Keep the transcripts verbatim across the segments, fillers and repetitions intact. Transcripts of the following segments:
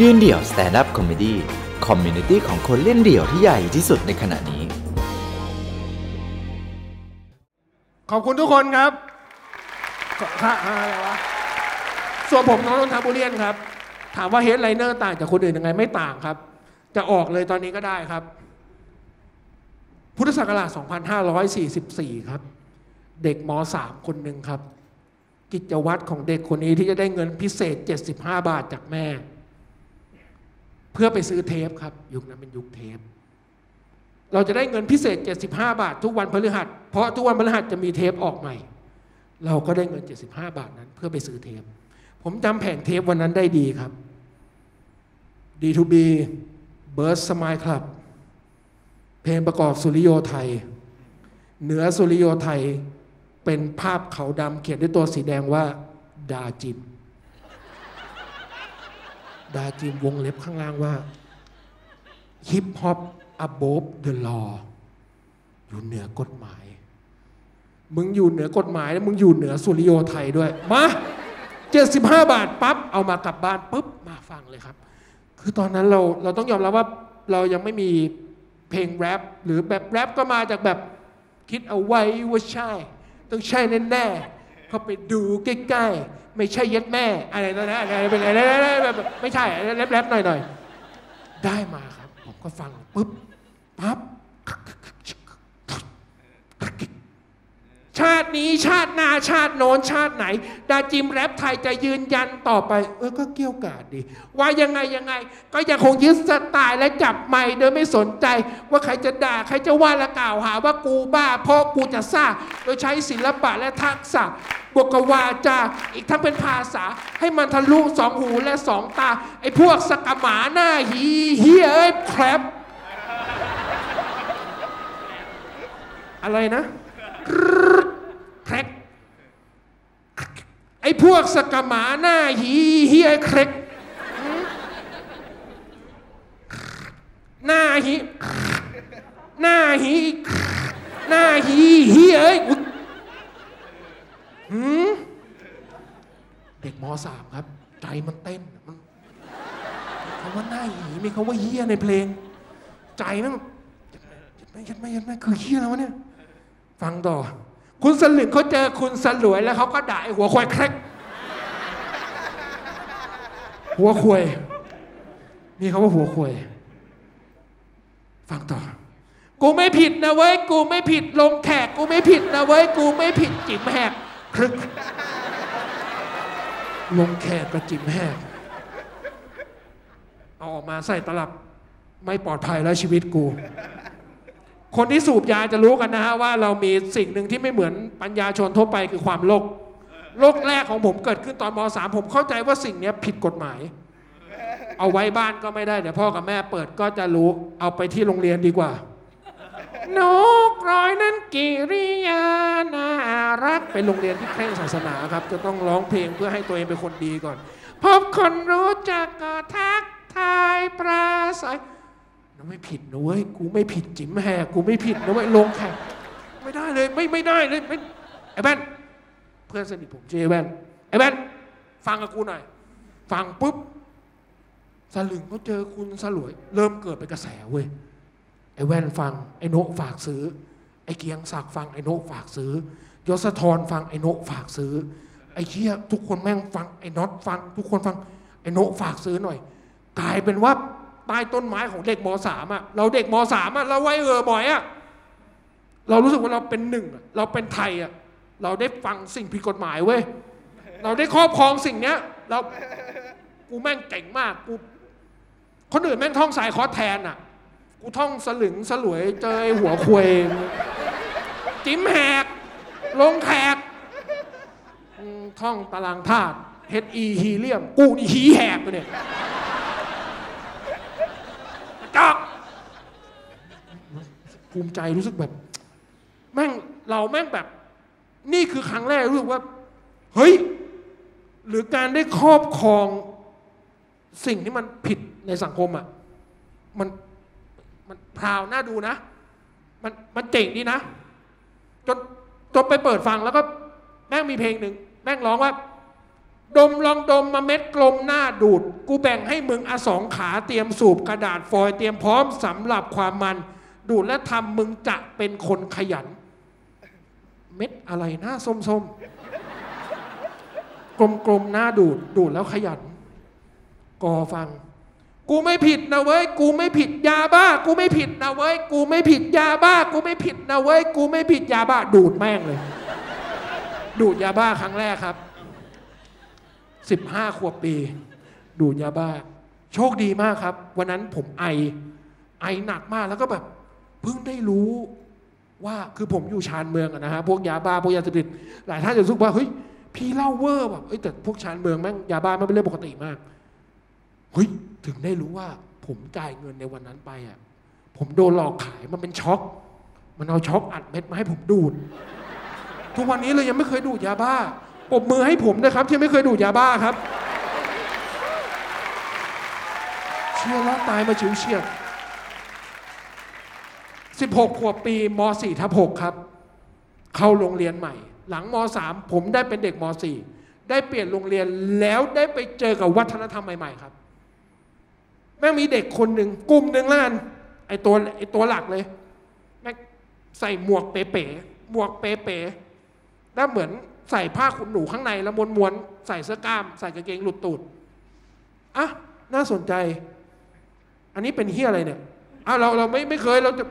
ยืนเดี่ยว Stand Up Comedy คอมมูนิตี้ของคนเล่นเดี่ยวที่ใหญ่ที่สุดในขณะนี้ขอบคุณทุกคนครับส่วนผมน้องนนทบุรีครับถามว่าเฮดไลเนอร์ต่างจากคนอื่นยังไงไม่ต่างครับจะออกเลยตอนนี้ก็ได้ครับพุทธศักราชสองพันห้าร้อยสี่สิบสี่ครับเด็กม.สาม คนหนึ่งครับกิจวัตรของเด็กคนนี้ที่จะได้เงินพิเศษเจ็ดสิบห้าบาทจากแม่เพื่อไปซื้อเทปครับยุคนั้นเป็นยุคเทปเราจะได้เงินพิเศษเจ็ดสิบห้าบาททุกวันพฤหัสเพราะทุกวันพฤหัสจะมีเทปออกใหม่เราก็ได้เงินเจ็ดสิบห้าบาทนั้นเพื่อไปซื้อเทปผมจำแผงเทปวันนั้นได้ดีครับ ดี ทู บี Burst Smile Club เพลงประกอบสุริโยไทยเหนือสุริโยไทยเป็นภาพเขาดำเขียนด้วยตัวสีแดงว่าดาจิมดาจิมวงเล็บข้างล่างว่าฮิปฮอป above the law อยู่เหนือกฎหมายมึงอยู่เหนือกฎหมายแล้วมึงอยู่เหนือสุริโยไทยด้วยมาเจ็ดสิบห้าบาทปั๊บเอามากลับบ้านปุ๊บมาฟังเลยครับคือตอนนั้นเราเราต้องยอมรับว่าเรายังไม่มีเพลงแรปหรือแบบแรปก็มาจากแบบคิดเอาไว้ว่าใช่ต้องใช่แน่ๆเขาไปดูใกล้ๆไม่ใช่เย็ดแม่อะไรนั่นนะอะไรเป็นอะไรแบบไม่ใช่แรปๆหน่อยๆได้มาครับผมก็ฟังปุ๊บปั๊บชาตินี้ชาติหน้าชาติโน้นชาติไหนดาจิมแรปไทยจะยืนยันต่อไปเออก็เกี่ยวกาดดีว่ายังไงยังไงก็ยังคงยึดสไตล์และจับไมค์โดยไม่สนใจว่าใครจะด่าใครจะว่าและกล่าวหาว่ากูบ้าเพราะกูจะซ่าโดยใช้ศิลปะและทักษะบวกกับวาจาอีกทั้งเป็นภาษาให้มันทะลุสองหูและสองตาไอ้พวกสกหมาหน้าหีเหี้ยเอ้ยแคลปอะไรนะแคร็กไอ้พวกสกหมาหน้าหีเหี้ยแคร็กหน้าหีหน้าหีหน้าหีเหี้ยเอ้ยหืมเด็กม.สาม ครับใจมันเต้นมันคำว่าหน้าหีมีคำว่าเหี้ยในเพลงใจนั่นไม่ยัดไม่ยัดไม่คือเหี้ยแล้วเนี่ยฟังต่อคุณสลึงเขาเจอคุณสลวยแล้วเขาก็ด่าไอ้หัวควายแคร็กหัวควายมีคำว่าหัวควายฟังต่อกูไม่ผิดนะเว้ยกูไม่ผิดลงแขกกูไม่ผิดนะเว้ยกูไม่ผิดจิ๋มแหกครึกลงแขกกับจิ๋มแหกเอาออกมาใส่ตลับไม่ปลอดภัยแล้วชีวิตกูคนที่สูบยาจะรู้กันนะฮะว่าเรามีสิ่งหนึ่งที่ไม่เหมือนปัญญาชนทั่วไปคือความโลภโลภแรกของผมเกิดขึ้นตอนม.สาม ผมเข้าใจว่าสิ่งนี้ผิดกฎหมายเอาไว้บ้านก็ไม่ได้เดี๋ยวพ่อกับแม่เปิดก็จะรู้เอาไปที่โรงเรียนดีกว่านกร้อยนั้นกิริยาน่ารักเป็นโรงเรียนที่เคร่งศาสนาครับจะต้องร้องเพลงเพื่อให้ตัวเองเป็นคนดีก่อนพบคนรู้จักก็ทักทายปราศัยไม่ผิดนะเว้ยกูไม่ผิดจิ๋มแหกกูไม่ผิดนะเว้ยลงแขกไม่ได้เลยไม่ไม่ได้เลยไม่ไอ้แบนเพื่อนสนิทผมชื่อไอ้แบนไอ้แบนฟังกับกูหน่อยฟังปุ๊บสลึงเขาเจอคุณสลวยเริ่มเกิดเป็นกระแสเว้ยไอ้แว่นฟังไอ้โนฝากซื้อไอ้เกียงศักดิ์ฟังไอ้โนฝากซื้อยศธรฟังไอ้โนฝากซื้อไอ้เชี่ยทุกคนแม่งฟังไอ้น็อตฟังทุกคนฟังไอ้โนฝากซื้อหน่อยกลายเป็นว่าใต้ต้นไม้ของเด็กม.สาม อ่ะเราเด็กม.สาม อ่ะเราไว้เออบ่อยอ่ะเรารู้สึกว่าเราเป็นหนึ่งเราเป็นไทยอ่ะเราได้ฟังสิ่งผิดกฎหมายเว้ยเราได้ครอบครองสิ่งเนี้ยเรากูแม่งเก่งมากกูคนอื่นแม่งท่องสายคอแทนอ่ะกูท่องสลึงสลวยเจอหัวควยจิ้มแหกลงแขกท่องตารางธาตุ เอช อี ฮีเลียมกูนี่ฮีแหกเลยเนี่ยภูมิใจรู้สึกแบบแม่งเราแม่งแบบนี่คือครั้งแรกรู้สึกว่าเฮ้ยหรือการได้ครอบครองสิ่งที่มันผิดในสังคมอ่ะมันมันพราวน่าดูนะมันมันเจ๋งดีนะจนจนไปเปิดฟังแล้วก็แม่งมีเพลงหนึ่งแม่งร้องว่า ดมลองดมมาเม็ดกลมหน้าดูดกูแบ่งให้มึงอ่ะสองขาเตรียมสูบกระดาษฟอยล์เตรียมพร้อมสำหรับความมันดูดและทำมึงจะเป็นคนขยันเม็ดอะไรหน้าส้มๆกลมๆหน้าดูดดูดแล้วขยันกอฟังกูไม่ผิดนะเว้ยกูไม่ผิดยาบ้ากูไม่ผิดนะเว้ยกูไม่ผิดยาบ้ากูไม่ผิดนะเว้ยกูไม่ผิดยาบ้าดูดแม่งเลยดูดยาบ้าครั้งแรกครับสิบห้าขวบปีดูดยาบ้าโชคดีมากครับวันนั้นผมไอไอหนักมากแล้วก็แบบเพิ่งได้รู้ว่าคือผมอยู่ชานเมืองอะนะฮะพวกยาบ้าพวกยาเสพติดหลายท่านจะรู้ว่าเฮ้ยพี่เล่าเวอร์แบบเอ้ยแต่พวกชานเมืองแม่งยาบ้าไม่เป็นเรื่องปกติมากเฮ้ยถึงได้รู้ว่าผมจ่ายเงินในวันนั้นไปอ่ะผมโดนหลอกขายมันเป็นช็อกมันเอาช็อกอัดเม็ดมาให้ผมดูดทุกวันนี้เลยยังไม่เคยดูดยาบ้าปรบมือให้ผมนะครับที่ไม่เคยดูดยาบ้าครับเชื่อแล้วตายมาฉิวเฉียดสิบหกขวบปีม.สี่ ทับ หกครับเข้าโรงเรียนใหม่หลังม.สาม ผมได้เป็นเด็กม.สี่ ได้เปลี่ยนโรงเรียนแล้วได้ไปเจอกับวัฒนธรรมใหม่ๆครับแม่งมีเด็กคนหนึ่งกลุ่มหนึ่งละกันไอตัวไอตัวหลักเลยแม่งใส่หมวกเป๋ๆหมวกเป๋ๆแล้วเหมือนใส่ผ้าขนหนูข้างในแล้วม้วนๆใส่เสื้อกล้ามใส่กางเกงหลุดตูดอ่ะน่าสนใจอันนี้เป็นเหี้ยอะไรเนี่ยอ้าวเราเราไม่ไม่เคยเราจะ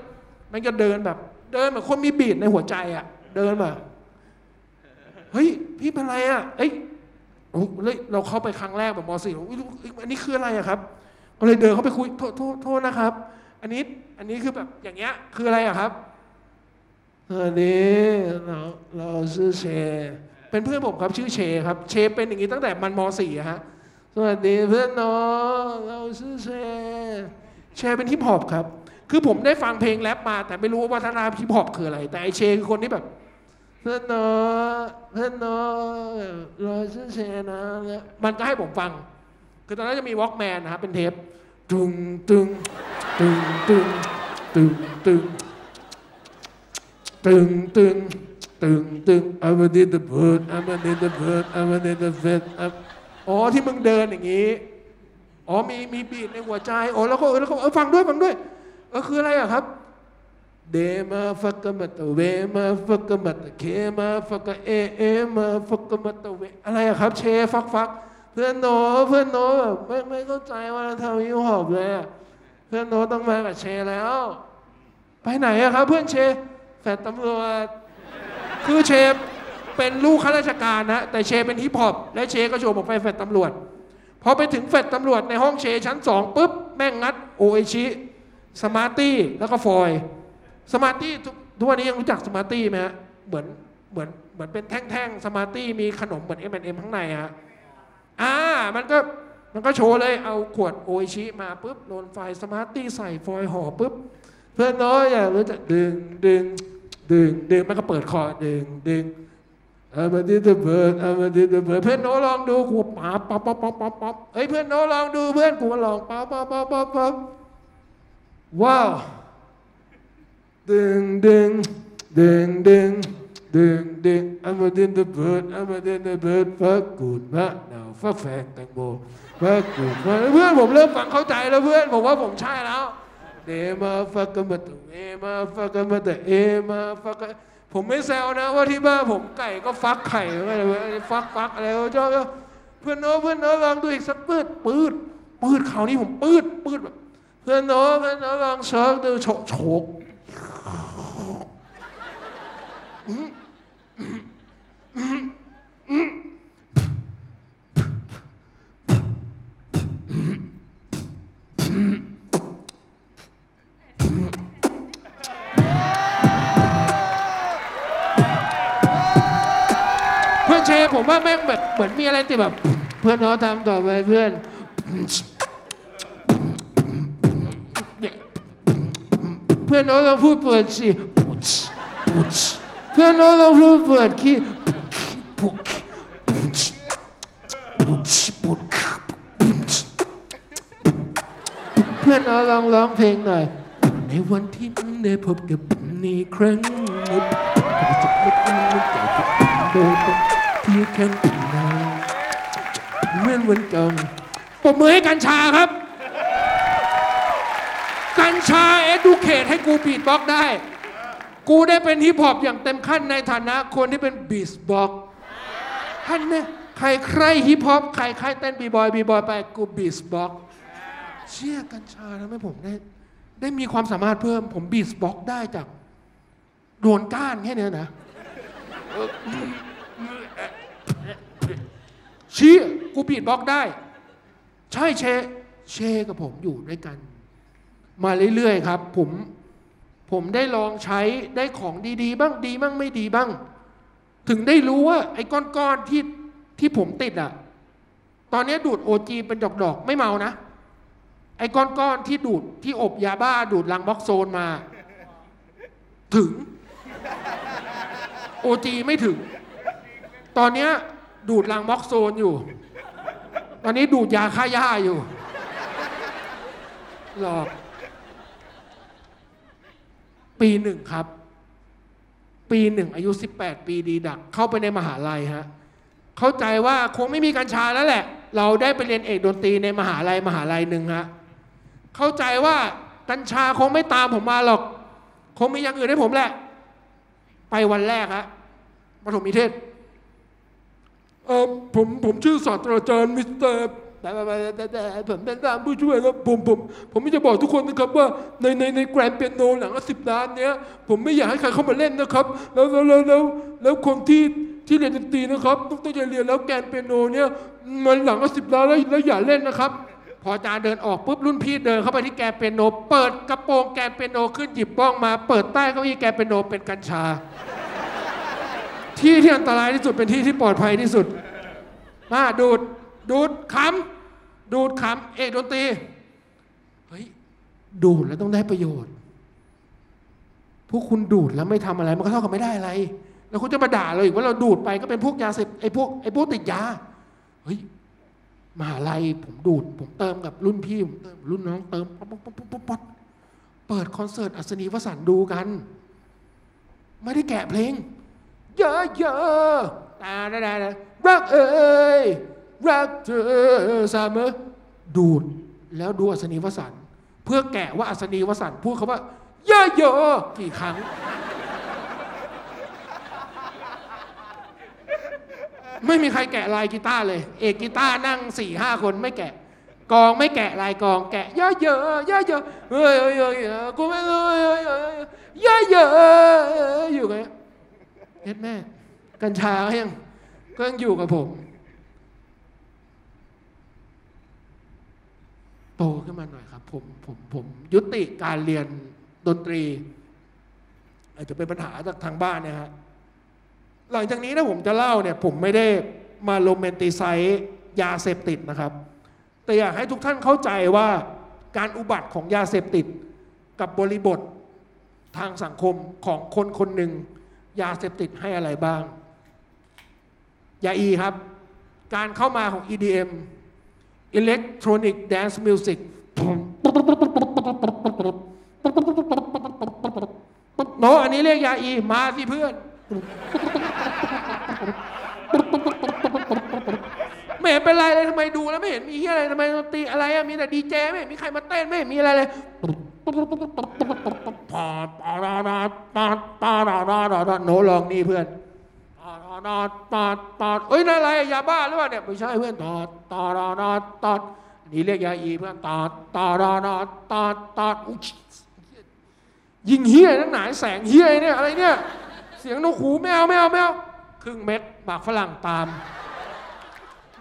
มันจะเดินแบบเดินเหมือนคนมีบีทในหัวใจอ่ะเดินมาเฮ้ยพี่เป็นไรอ่ะเอ้ยโอ้เลยเราเข้าไปครั้งแรกแบบม.สี่อันนี้คืออะไรอ่ะครับก็เลยเดินเข้าไปคุยโทษโทษโทษนะครับอันนี้อันนี้คือแบบอย่างเงี้ยคืออะไรอ่ะครับอันนี้เราเราชื่อเชเป็นเพื่อนผมครับชื่อเชครับเชเป็นอย่างนี้ตั้งแต่มันม.สี่ฮะสวัสดีเพื่อนน้องเราชื่อเชเชเป็นฮิปฮอปครับคือผมได้ฟังเพลงแรปมาแต่ไม่รู้ว่าวัฒนธรรมฮิปฮอปคืออะไรแต่ไอเชคือคนที่แบบเพื่อนน้องเพื่อนน้องเราชื่อเชนะมันก็ให้ผมฟังคือตอนนั้นจะมีวอล์คแมนนะครับเป็นเทปตึงตึงตึงตึงตึงตึงตึงตึงตึงตึง I will need the bird I will need the bird I will need the vet อ๋อที่มึงเดินอย่างนี้อ๋อมีมีบีทในหัวใจอ๋อแล้วก็แล้วก็เออฟังด้วยฟังด้วยเออคืออะไรอ่ะครับเดมาฟักกะมัตเวมาฟักกะมัตเคมาฟักกะเอเอมาฟักกะมัตเวอะไรอ่ะครับเชฟักฟักเพื่อนโนเพื่อนโนแบบไม่ไม่เข้าใจว่าเราทำฮิปฮอปเลยอ่ะเพื่อนโนต้องมากับเชแล้วไปไหนอะครับเพื่อนเชแฟนตำรวจคือเชเป็นลูกข้าราชการนะแต่เชเป็นฮิปฮอปและเชก็โชว์บอกไปแฟนตำรวจพอไปถึงแฟนตำรวจในห้องเชชั้นสองปุ๊บแม่งงัดโอเอชิสมาร์ตี้แล้วก็ฟอยสมาร์ตี้ทุกวันนี้ยังรู้จักสมาร์ตี้ไหมฮะเหมือนเหมือนเหมือนเป็นแท่งๆสมาร์ตี้มีขนมเหมือน เอ็ม แอนด์ เอ็ม ข้างในฮะอ่ามันก็มันก็โชว์เลยเอาขวดโออิชิมาปุ๊บโดนไฟสมาร์ตี้ใส่ฟอยห่อปุ๊บเพื่อนน้อยอ่ะรู้จักดึงดึงดึงดึงมันก็เปิดคอดึงดึงเอามาดิเดเบิร์ดเอามาดิเดเบิร์ดเพื่อนโน้ลองดูกูป๋าป๊อปป๊อปป๊อปป๊อปป๊อปเฮ้ยเพื่อนโน้ลองดูเพื่อนกูลองป๊อปป๊อปป๊อปป๊อปป๊อปว้าวดึงดึงดึงดึงดึงดึงเอามาดินเดเบิร์ดเอามาดินเดเบิร์ดฟักกูดมะนาวฟักแฟงแตงโมฟักกูดมะเพื่อนผมเริ่มฟังเข้าใจแล้วเพื่อนผมว่าผมใช่แล้วเดมาฟักกะมะตะเอมาฟักกะมะตะเอมาฟักกะผมไม่แซวนะว่าที่บ้านผมไก่ก็ฟักไข่อะไรฟักฟักอะไรเจ้าเพื่อนโน้เพื่อนโน้ลองดูอีกสักปืดปืดปืดคราวนี้ผมปืดปืดแบบเพื่อนน้องเพื่อนน้องลองเชิร์กดูโฉกโฉกเพื่อนเชผมว่าแม่งแบบเหมือนมีอะไรติดแบบเพื่อนน้องทำต่อไปเพื่อนเพื่อนน้องเราพูดเปิดสิเพื่อนน้องเราพูดเปิดขี้เพื่อนน้องลองร้องเพลงหน่อยในวันที่มันได้พบกับนี่ครั้งนึงจะไม่ต้องไม่ต้องโดนที่แค่ไหน เหมือนวันเก่าปรบมือให้กัญชาครับกัญชาเอดูเคทให้กูบีทบ็อกซ์ได้กูได้เป็นฮิปฮอปอย่างเต็มขั้นในฐานะคนที่เป็นบีทบ็อกซ์ท่านเนี่ยใครใครฮิปฮอปใครใครเต้นบีบอยบีบอยไปกูบีทบ็อกซ์เชี่ยกัญชาทำให้ผมได้ได้มีความสามารถเพิ่มผมบีทบ็อกซ์ได้จากโดนก้านแค่นี้นะเชี่ยกูบีทบ็อกซ์ได้ใช่เชเชกับผมอยู่ด้วยกันมาเรื่อยๆครับผมผมได้ลองใช้ได้ของดีๆบ้างดีบ้างไม่ดีบ้างถึงได้รู้ว่าไอ้ก้อนๆที่ที่ผมติดอ่ะตอนนี้ดูด โอ จี เป็นดอกๆไม่เมานะไอ้ก้อนๆที่ดูดที่อบยาบ้าดูดลังบ็อกโซนมาถึง โอ จี ไม่ถึงตอนนี้ดูดลังบ็อกโซนอยู่ตอนนี้ดูดยาฆ่าหญ้าอยู่หลอกปีหนึ่งครับปีหนึ่งอายุสิบแปดปีดีดักเข้าไปในมหาลัยฮะเข้าใจว่าคงไม่มีกัญชาแล้วแหละเราได้ไปเรียนเอกดนตรีในมหาลัยมหาลัยหนึ่งฮะเข้าใจว่ากัญชาคงไม่ตามผมมาหรอกคงมีอย่างอื่นให้ผมแหละไปวันแรกฮะประถมนิเทศเออผมผมชื่อศาสตราจารย์มิสเตอร์ผมเป็นตามผู้ช่วยครับผมผมผมจะบอกทุกคนนะครับว่าในในในแกรนด์เปียโนหลังละสิบล้านเนี้ยผมไม่อยากให้ใครเข้ามาเล่นนะครับแล้วแล้วแล้วแล้วคนที่ที่เรียนดนตรีนะครับต้องต้องจะเรียนแล้วแกรนด์เปียโนเนี้ยมันหลังละสิบล้านแล้วแล้วอย่าเล่นนะครับพออาจารย์เดินออกปุ๊บรุ่นพี่เดินเข้าไปที่แกรนด์เปียโนเปิดกระโปรงแกรนด์เปียโนขึ้นหยิบบ้องมาเปิดใต้เก้าอี้แกรนด์เปียโนเป็นกัญชาที่ที่อันตรายที่สุดเป็นที่ที่ปลอดภัยที่สุดมาดูดดูดขำดูดขำเอกดนตรีเฮ้ยดูดแล้วต้องได้ประโยชน์พวกคุณดูดแล้วไม่ทำอะไรมันก็เท่ากับไม่ได้อะไรแล้วคุณจะมาด่าเราอีกว่าเราดูดไปก็เป็นพวกยาเสพไอ้พวกไอ้พวกติดยาเฮ้ยมหาลัยผมดูดผมเติมกับรุ่นพี่ผมเติมรุ่นน้องเติมป๊อปป๊อปป๊อปป๊อปป๊อปเปิดคอนเสิร์ตอัศนีวสันต์ดูกันไม่ได้แกะเพลงเยอะเยอะตาได้ได้รักเอ้ยรักเธอเสมอดูดแล้วดูอัศนีวสันต์เพื่อแกะว่าอัศนีวสันต์พูดคำว่าเยอะๆกี่ครั้งไม่มีใครแกะลายกีตาร์เลยเอกกีตาร์นั่ง สี่ห้า คนไม่แกะกองไม่แกะลายกองแกะเยอะๆเยอะๆเฮ้ยๆๆกูไม่รู้เยอะๆอยู่ไงเฮ็ดแม่กัญชาก็ยังก็ยังอยู่กับผมโตขึ้นมาหน่อยครับผมผมผมยุติการเรียนดนตรีอาจจะเป็นปัญหาจากทางบ้านเนี่ยฮะหลังจากนี้นะผมจะเล่าเนี่ยผมไม่ได้มาโรแมนติไซซ์ยาเสพติดนะครับแต่อยากให้ทุกท่านเข้าใจว่าการอุบัติของยาเสพติดกับบริบททางสังคมของคนคนหนึ่งยาเสพติดให้อะไรบ้างยาอีครับการเข้ามาของ อี ดี เอ็มElectronic Dance Music โนอันนี้เรียกยาอีมาสิเพื่อนไม่เห็นเป็นไรเลยทำไมดูแล้วไม่เห็นมีอะไรทำไมดนตรีอะไรอ่ะมีแต่ดีเจไม่มีใครมาเต้นไม่มีอะไรเลยโนลองนี่เพื่อนตอดตอดตอดเอ้ยนั่นอะไรยาบ้าหรือเปล่าเนี่ยไม่ใช่เพื่อนตอดตอดตอดตอดนี่เรียกยาอีเพื่อนตอดตอดตอดตอดตอดยิงเฮี้ยนั่นไหนแสงเฮี้ยเนี่ยอะไรเนี่ยเสียงนกหูแมวแมวแมวครึ่งเม็ดปากฝรั่งตาม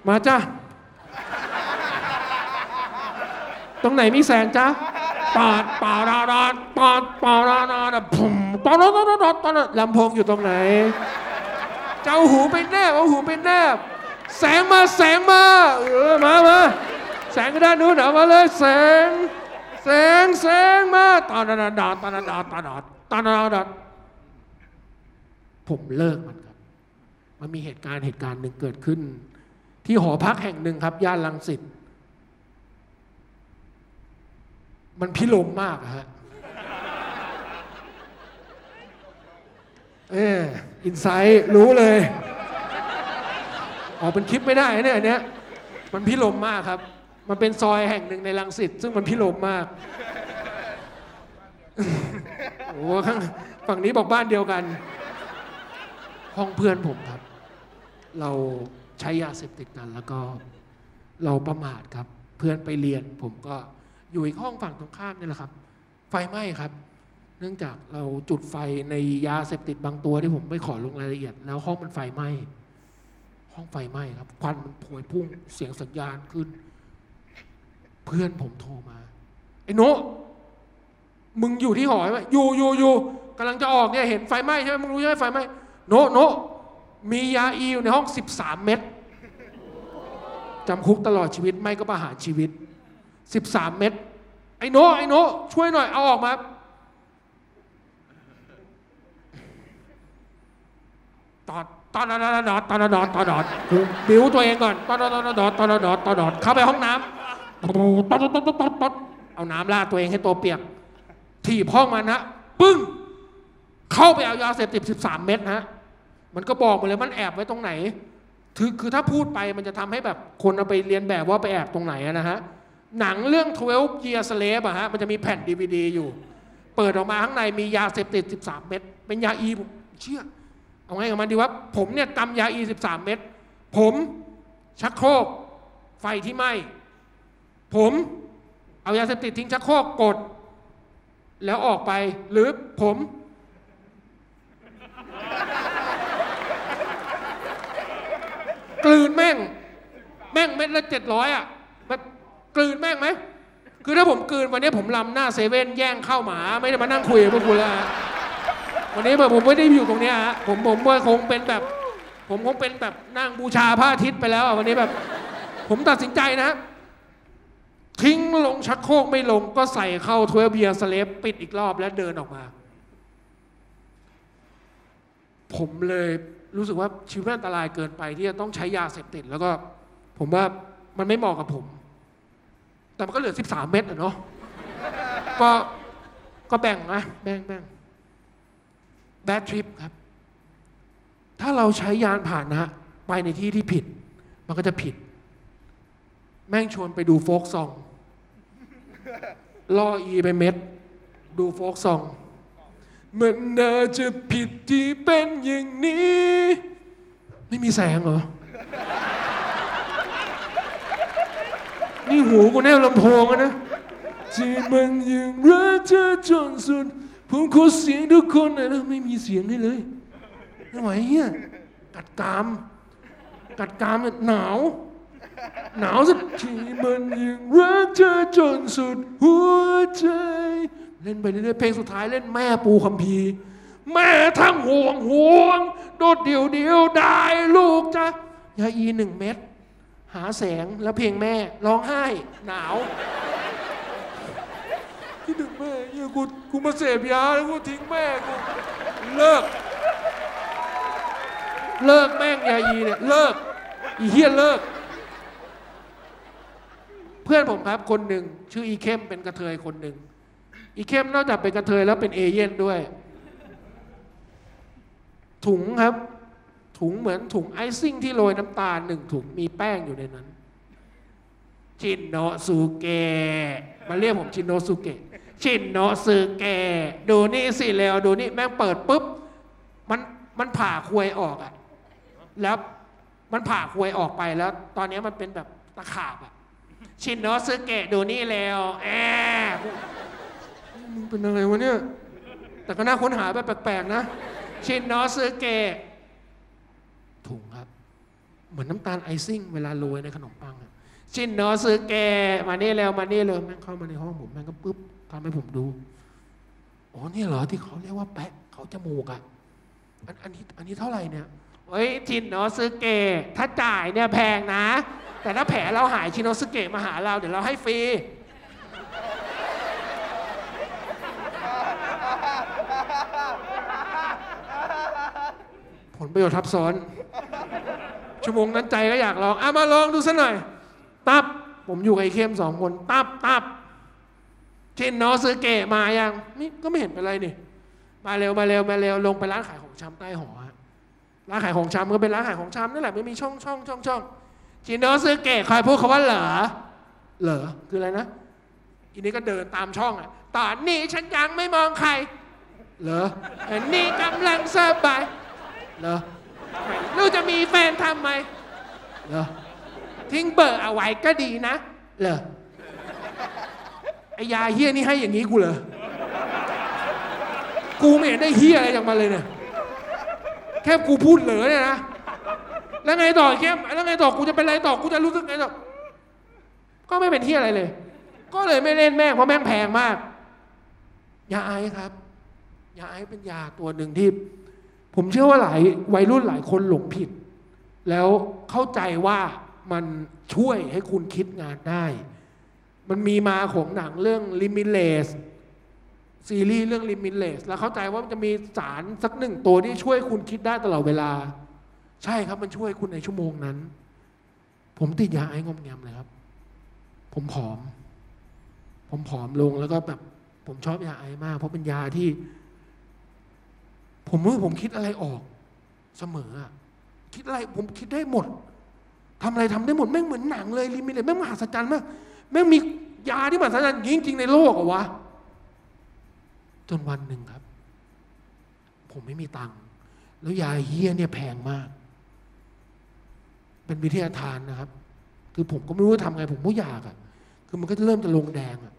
มาจ้ะตรงไหนมีแสงจ้ะตอดตอดตอดตอดตอดตอดผมตอดตอดตอดตอดลำโพงอยู่ตรงไหนเจ้าหูเป็นแนบเอาหูเป็นแนบแสงมาแสงมาเออมามาแสงก็ด้านนู้นเอามาเลยแสงแสงแสงมาตอนนั้นดาตอนนั้นดาตอนนั้นตอนนั้นดาผมเลิกมันครับมันมีเหตุการณ์เหตุการณ์หนึ่งเกิดขึ้นที่หอพักแห่งหนึ่งครับย่านรังสิตมันพิลมมากฮะเอออินไซต์รู้เลยออกเป็นคลิปไม่ได้เนี่ยอันเนี้ย มันพิโรมมากครับมันเป็นซอยแห่งหนึ่งในรังสิตซึ่งมันพิโรมมากโอ้ข้างฝั่งนี้บอกบ้านเดียวกันห้องเพื่อนผมครับเราใช้ยาเสพติดกันแล้วก็เราประมาทครับเพื่อนไปเรียนผมก็อยู่อีกห้องฝั่งตรงข้ามนี่แหละครับไฟไหม้ครับเนื่องจากเราจุดไฟในยาเสพติดบางตัวที่ผมไม่ขอลงรายละเอียดแล้วห้องมันไฟไหม้ห้องไฟไหม้ครับควันมันพวยพุ่งเสียงสัญญาณขึ้นเพื่อนผมโทรมาไอ้โนะมึงอยู่ที่หอไหมอยู่อยู่อยู่กำลังจะออกเนี่ยเห็นไฟไหม้ใช่ไหมมึงรู้ใช่ไหมไฟไหม้โนะโนะมียาอีอยู่ในห้องสิบสามเม็ดจำคุกตลอดชีวิตไม่ก็ประหารชีวิตสิบสามเม็ดไอ้โนะไอ้โนะช่วยหน่อยเอาออกมาตอดตอดตอดตอดตอดตอดตอดตอดบิ้วตัวเองก่อนตอดตอดตอดตอดตอดตอดเข้าไปห้องน้ำตอดตอดตอดตอดตอดเอาน้ำลาดตัวเองให้ตัวเปียกถีบห้องมันนะปึ้งเข้าไปเอายาเสพติดสิบสามเม็ดฮะมันก็บอกมาเลยมันแอบไว้ตรงไหนคือคือถ้าพูดไปมันจะทำให้แบบคนเอาไปเรียนแบบว่าไปแอบตรงไหนนะฮะหนังเรื่องtwelve Years a Slave อะฮะมันจะมีแผ่น ดี วี ดี อยู่เปิดออกมาข้างในมียาเสพติดสิบสามเม็ดเป็นยาอีผมเชื่อเอาไงกับมันดีวะผมเนี่ยกำยาอีสิบสามเม็ดผมชักโครกไฟที่ไหม้ผมเอายาเสพติดทิ้งชักโครกกดแล้วออกไปหรือผมกลืนแม่งแม่งเม็ดละเจ็ดร้อยอ่ะแบบกลืนแม่งไหมคือถ้าผมกลืนวันนี้ผมลำหน้าเซเว่นแย่งข้าวหมาไม่ได้มานั่งคุยกับพวกคุณแล้ววันนี้ผมไม่ได้อยู่ตรงนี้ฮะผมผมว่าคงเป็นแบบผมคงเป็นแบบนั่งบูชาพระอาทิตย์ไปแล้ววันนี้แบบผมตัดสินใจนะทิ้งลงชักโครกไม่ลงก็ใส่เข้าtwelve Years a Slaveปิดอีกรอบแล้วเดินออกมาผมเลยรู้สึกว่าชีวิตอันตรายเกินไปที่จะต้องใช้ยาเสพติดแล้วก็ผมว่ามันไม่เหมาะกับผมแต่มันก็เหลือสิบสามเม็ดอ่ะเนาะก็ก็แบ่งนะแบ่งแบ่งแบดทริปครับถ้าเราใช้ยานผ่านนะไปในที่ที่ผิดมันก็จะผิดแม่งชวนไปดูโฟกซองล่ออีไปเม็ดดูโฟกซองมันน่าจะผิดที่เป็นอย่างนี้ไม่มีแสงเหรอนี่หูกูแนบลำโพงอะนะที่มันยังรักเธอจนสุดผมขอเสียงทุกคนหน่อยนะไม่มีเสียงให้เลยทำไมเนี่ยกัดกรามกัดกรามเนี่ยหนาวหนาวสุดที่มันยังรักเธอจนสุดหัวใจเล่นไปเรื่อยๆเพลงสุดท้ายเล่นแม่ปูคัมภีร์แม่ทั้งห่วงห่วงโดดเดี่ยวเดียวได้ลูกจ้ะยาอีหนึ่งเม็ดหาแสงแล้วเพลงแม่ร้องไห้หนาวที่หนึ่งแม่เนี่ยกูกูมาเสพยาแล้วกูทิ้งแม่กูเลิกเลิกแม่งยาอีเนี่ยเลิกอีเหี้ยเลิกเพื่อนผมครับคนหนึ่งชื่ออีเข้มเป็นกระเทยคนหนึ่งอีเข้มนอกจากเป็นกระเทยแล้วเป็นเอเย่นด้วยถุงครับถุงเหมือนถุงไอซิ่งที่โรยน้ำตาลหนึ่งถุงมีแป้งอยู่ในนั้นชินโนะซูเกะมาเรียกผมชินโนะซูเกะชินโนะซูเกะดูนี่สิแล้วดูนี่แม่งเปิดปุ๊บมันมันผ่าควยออกอ่ะแล้วมันผ่าควยออกไปแล้วตอนนี้มันเป็นแบบตะขาบอ่ะชินโนะซูเกะดูนี่แล้วแอบมึงเป็นอะไรวะเนี่ยแต่ก็น่าค้นหาแบบแปลกๆนะชินโนะซูเกะถุงครับเหมือนน้ำตาลไอซิ่งเวลาโรยในขนมปังอะชินโนะซูเกะมานี่แล้วมานี่เลยแม่งเข้ามาในห้องผมแม่งก็ปึ๊บทำให้ผมดูอ๋อนี่เหรอที่เขาเรียกว่าแปะเขาจมูกอะอันอันนี้อันนี้เท่าไหร่เนี่ยเฮ้ยชินโนะซูเกะถ้าจ่ายเนี่ยแพงนะแต่ถ้าแผลเราหายชินโนะซูเกะมาหาเราเดี๋ยวเราให้ฟรีผลประโยชน์ทับซ้อนชั่วโมงนั้นใจก็อยากลองอ่ะมาลองดูซะหน่อยตับผมอยู่กับไอ้เข้มสองคนตับตับชินโนะซูเกะมายังนี่ก็ไม่เห็นเป็นไรนี่มาเร็วมาเร็วมาเร็วลงไปร้านขายของชำใต้หอร้านขายของชำก็เป็นร้านขายของชำนี่แหละไม่มีช่องช่องช่องช่อง จินโดซึเกะคอยพูดคำว่าเหรอเหรอคืออะไรนะอีนี้ก็เดินตามช่องอ่ะตอนนี้ฉันยังไม่มองใครเหรออันนี้กำลังสบายเหรอลูกจะมีแฟนทำไมเหรอทิ้งเบอร์เอาไว้ก็ดีนะเหรอไอยาเฮี้ยนี่ให้อย่างนี้กูเหรอกูไม่เห็นได้เฮี้ยอะไรจากมันเลยเนี่ยแค่กูพูดเหลือเนี่ยนะแล้วไงต่อแค่แล้วไงต่อกูจะเป็นไรต่อกูจะรู้สึกไงต่อก็ไม่เป็นเฮี้ยอะไรเลยก็เลยไม่เล่นแม่งเพราะแม่งแพงมากยาไอครับยาไอเป็นยาตัวหนึ่งที่ผมเชื่อว่าหลายวัยรุ่นหลายคนหลงผิดแล้วเข้าใจว่ามันช่วยให้คุณคิดงานได้มันมีมาของหนังเรื่อง Limitless ซีรีส์เรื่อง Limitless แล้วเข้าใจว่ามันจะมีสารสักหนึ่งตัวที่ช่วยคุณคิดได้ตลอดเวลาใช่ครับมันช่วยคุณในชั่วโมงนั้นผมติดยาไอ้งอมแงมเลยครับผมผอมผมผอมลงแล้วก็แบบผมชอบยาไอมากเพราะเป็นยาที่ผมรู้ผมคิดอะไรออกเสมอคิดอะไรผมคิดได้หมดทำอะไรทำได้หมดแม่งเหมือนหนังเลยลิมิตเลยแม่งมหัศจรรย์มากแม่งมียาที่มหัศจรรย์จริงๆในโลกเหรอวะจนวันหนึ่งครับผมไม่มีตังค์แล้วยาเฮี้ยเนี่ยแพงมากเป็นวิทยาทานนะครับคือผมก็ไม่รู้จะทำไงผมไม่อยากอะคือมันก็เริ่มจะลงแดงอะ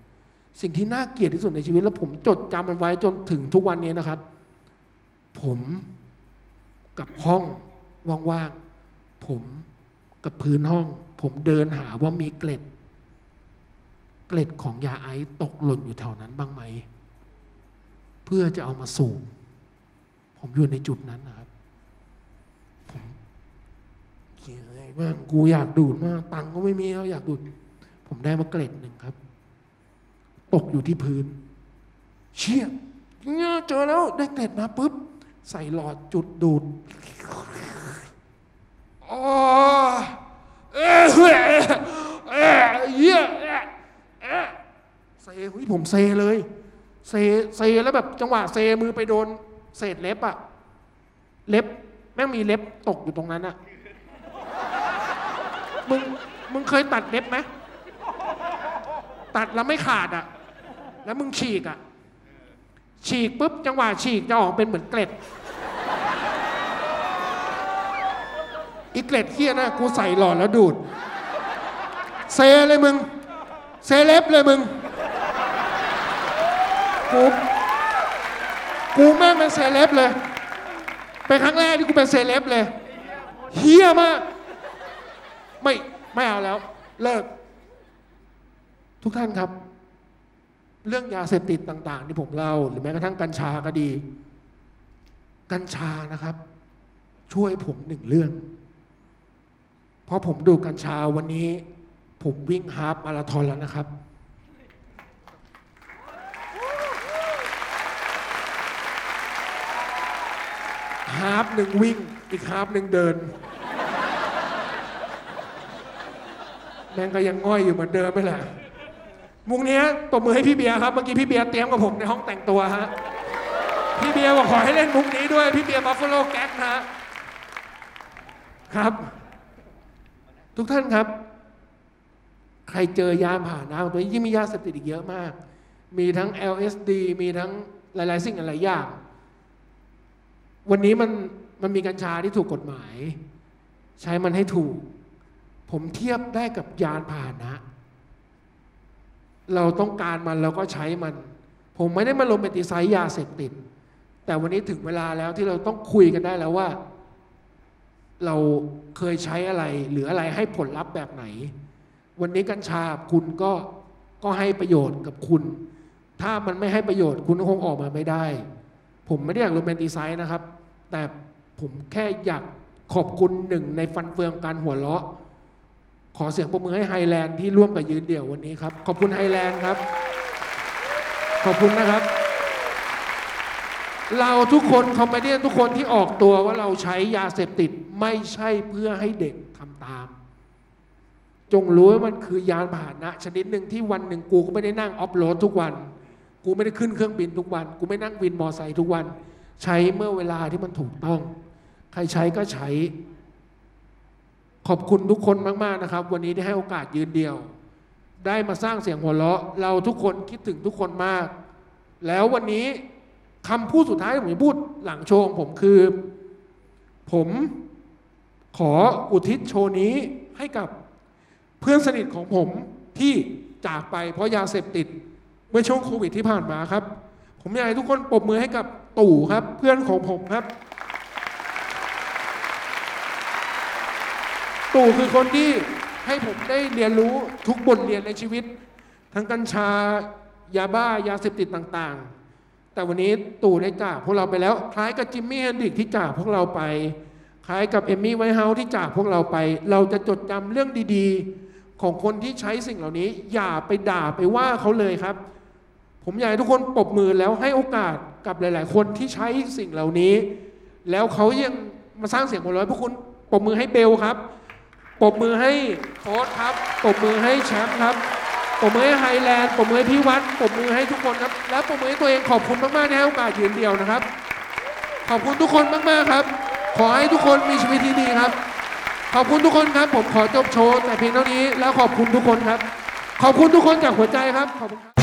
สิ่งที่น่าเกลียดที่สุดในชีวิตแล้วผมจดจำมันไว้จนถึงทุกวันนี้นะครับผมกับห้องว่างๆผมกับพื้นห้องผมเดินหาว่ามีเกล็ดเกล็ดของยาไอซ์ตกหล่นอยู่แถวนั้นบ้างไหมเพื่อจะเอามาสูบผมอยู่ในจุดนั้นนะครับผมเกลียดอะไรบ้างกูอยากดูดมากตังก็ไม่มีแล้วอยากดูดผมได้มาเกล็ดหนึ่งครับตกอยู่ที่พื้นเชี่ยเจอแล้วได้เกล็ดมาปุ๊บใส่หลอดจุดดูดอ๋อเอ๊ะเอ๊ะเหี้ยเอ๊ะเซเฮ้ยผมเซเลยเซเซแล้วแบบจังหวะเซมือไปโดนเศษเล็บอะเล็บแม่งมีเล็บตกอยู่ตรงนั้นอะมึงมึงเคยตัดเล็บไหมตัดแล้วไม่ขาดอะแล้วมึงฉีกอะฉีกปุ๊บจังหวะฉีกจะออกเป็นเหมือนเกล็ดอีเกล็ดเหี้ยนะกูใส่หลอดแล้วดูดเซเลยมึงเซเล็บเลยมึงกูกูแม่งเป็นเซเล็บเลยเป็นครั้งแรกที่กูเป็นเซเล็บเลยเหี้ยมากไม่ไม่เอาแล้วเลิกทุกท่านครับเรื่องยาเสพติดต่างๆที่ผมเล่าหรือแม้กระทั่งกัญชาก็ดีกัญชานะครับช่วยผมหนึ่งเรื่องเพราะผมดูกัญชาวันนี้ผมวิ่งฮาล์ฟมาราธอนแล้วนะครับฮาล์ฟหนึ่งวิ่งอีกฮาล์ฟหนึ่งเดินแม่งก็ยังง่อยอยู่เหมือนเดิมไม่แหละมุกนี้ตบมือให้พี่เบียร์ครับเมื่อกี้พี่เบียร์เตรียมกับผมในห้องแต่งตัวฮะพี่เบียร์บอกขอให้เล่นมุกนี้ด้วยพี่เบียร์บัฟฟาโลแก๊กนะครับทุกท่านครับใครเจอยาผ่านน้ำตัวนี้ยิ่งมียาเสพติดอีกเยอะมากมีทั้ง แอล เอส ดี มีทั้งหลายๆสิ่งหลายอย่างวันนี้มันมันมีกัญชาที่ถูกกฎหมายใช้มันให้ถูกผมเทียบได้กับยานผ่านนะเราต้องการมันเราก็ใช้มันผมไม่ได้มาลงเป็นตีไซยาเสพติดแต่วันนี้ถึงเวลาแล้วที่เราต้องคุยกันได้แล้วว่าเราเคยใช้อะไรหรืออะไรให้ผลลัพธ์แบบไหนวันนี้กัญชาคุณก็ก็ให้ประโยชน์กับคุณถ้ามันไม่ให้ประโยชน์คุณคงออกมาไม่ได้ผมไม่ได้อยากลงเป็นตีไซนะครับแต่ผมแค่อยากขอบคุณหนึ่งในฟันเฟืองการหัวเราะขอเสียงปรบมือให้ไฮแลนด์ที่ร่วมกับยืนเดี่ยววันนี้ครับขอบคุณไฮแลนด์ครับขอบคุณนะครับเราทุกคนคอมเมเดี้ยนทุกคนที่ออกตัวว่าเราใช้ยาเสพติดไม่ใช่เพื่อให้เด็กทำตามจงรู้ว่ามันคือยานพาหนะชนิดหนึ่งที่วันหนึ่งกูก็ไม่ได้นั่งออฟโรดทุกวันกูไม่ได้ขึ้นเครื่องบินทุกวันกูไม่นั่งวินมอไซค์ทุกวันใช้เมื่อเวลาที่มันถูกต้องใครใช้ก็ใช้ ขอบคุณทุกคนมากๆนะครับวันนี้ได้ให้โอกาสยืนเดียวได้มาสร้างเสียงหัวเราะเราทุกคนคิดถึงทุกคนมากแล้ววันนี้คำพูดสุดท้ายที่ผมจะพูดหลังโชว์ของผมคือผมขออุทิศโชว์นี้ให้กับเพื่อนสนิทของผมที่จากไปเพราะยาเสพติดเมื่อช่วงโควิดที่ผ่านมาครับผมอยากให้ทุกคนปรบมือให้กับตู่ครับเพื่อนของผมครับตู่คือคนที่ให้ผมได้เรียนรู้ทุกบทเรียนในชีวิตทั้งกัญชายาบ้ายาเสพติดต่างๆแต่วันนี้ตู่ได้จากพวกเราไปแล้วคล้ายกับจิมมี่แฮนดิกที่จากพวกเราไปคล้ายกับเอมมี่ไวท์เฮาส์ที่จากพวกเราไปเราจะจดจำเรื่องดีๆของคนที่ใช้สิ่งเหล่านี้อย่าไปด่าไปว่าเขาเลยครับผมอยากให้ทุกคนปรบมือแล้วให้โอกาสกับหลายๆคนที่ใช้สิ่งเหล่านี้แล้วเขายังมาสร้างเสียงหัวเราะพวกคุณปรบมือให้เบลครับปรบมือให้โค้ชครับปรบมือให้แชมป์ครับปรบมือให้ไฮแลนด์ปรบมือให้พี่วัดปรบมือให้ทุกคนครับและปรบมือให้ตัวเองขอบคุณมากๆที่ให้โอกาสยืนเดียวนะครับขอบคุณทุกคนมากๆครับขอให้ทุกคนมีชีวิตที่ดีครับขอบคุณทุกคนครับผมขอจบโชว์แต่เพียงเท่านี้แล้วขอบคุณทุกคนครับขอบคุณทุกคนจากหัวใจครับขอบคุณครับ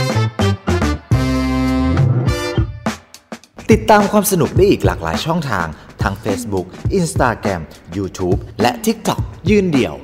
ติดตามความสนุกได้อีกหลากหลายช่องทางทั้ง Facebook Instagram YouTube และ TikTok ยืนเดี่ยว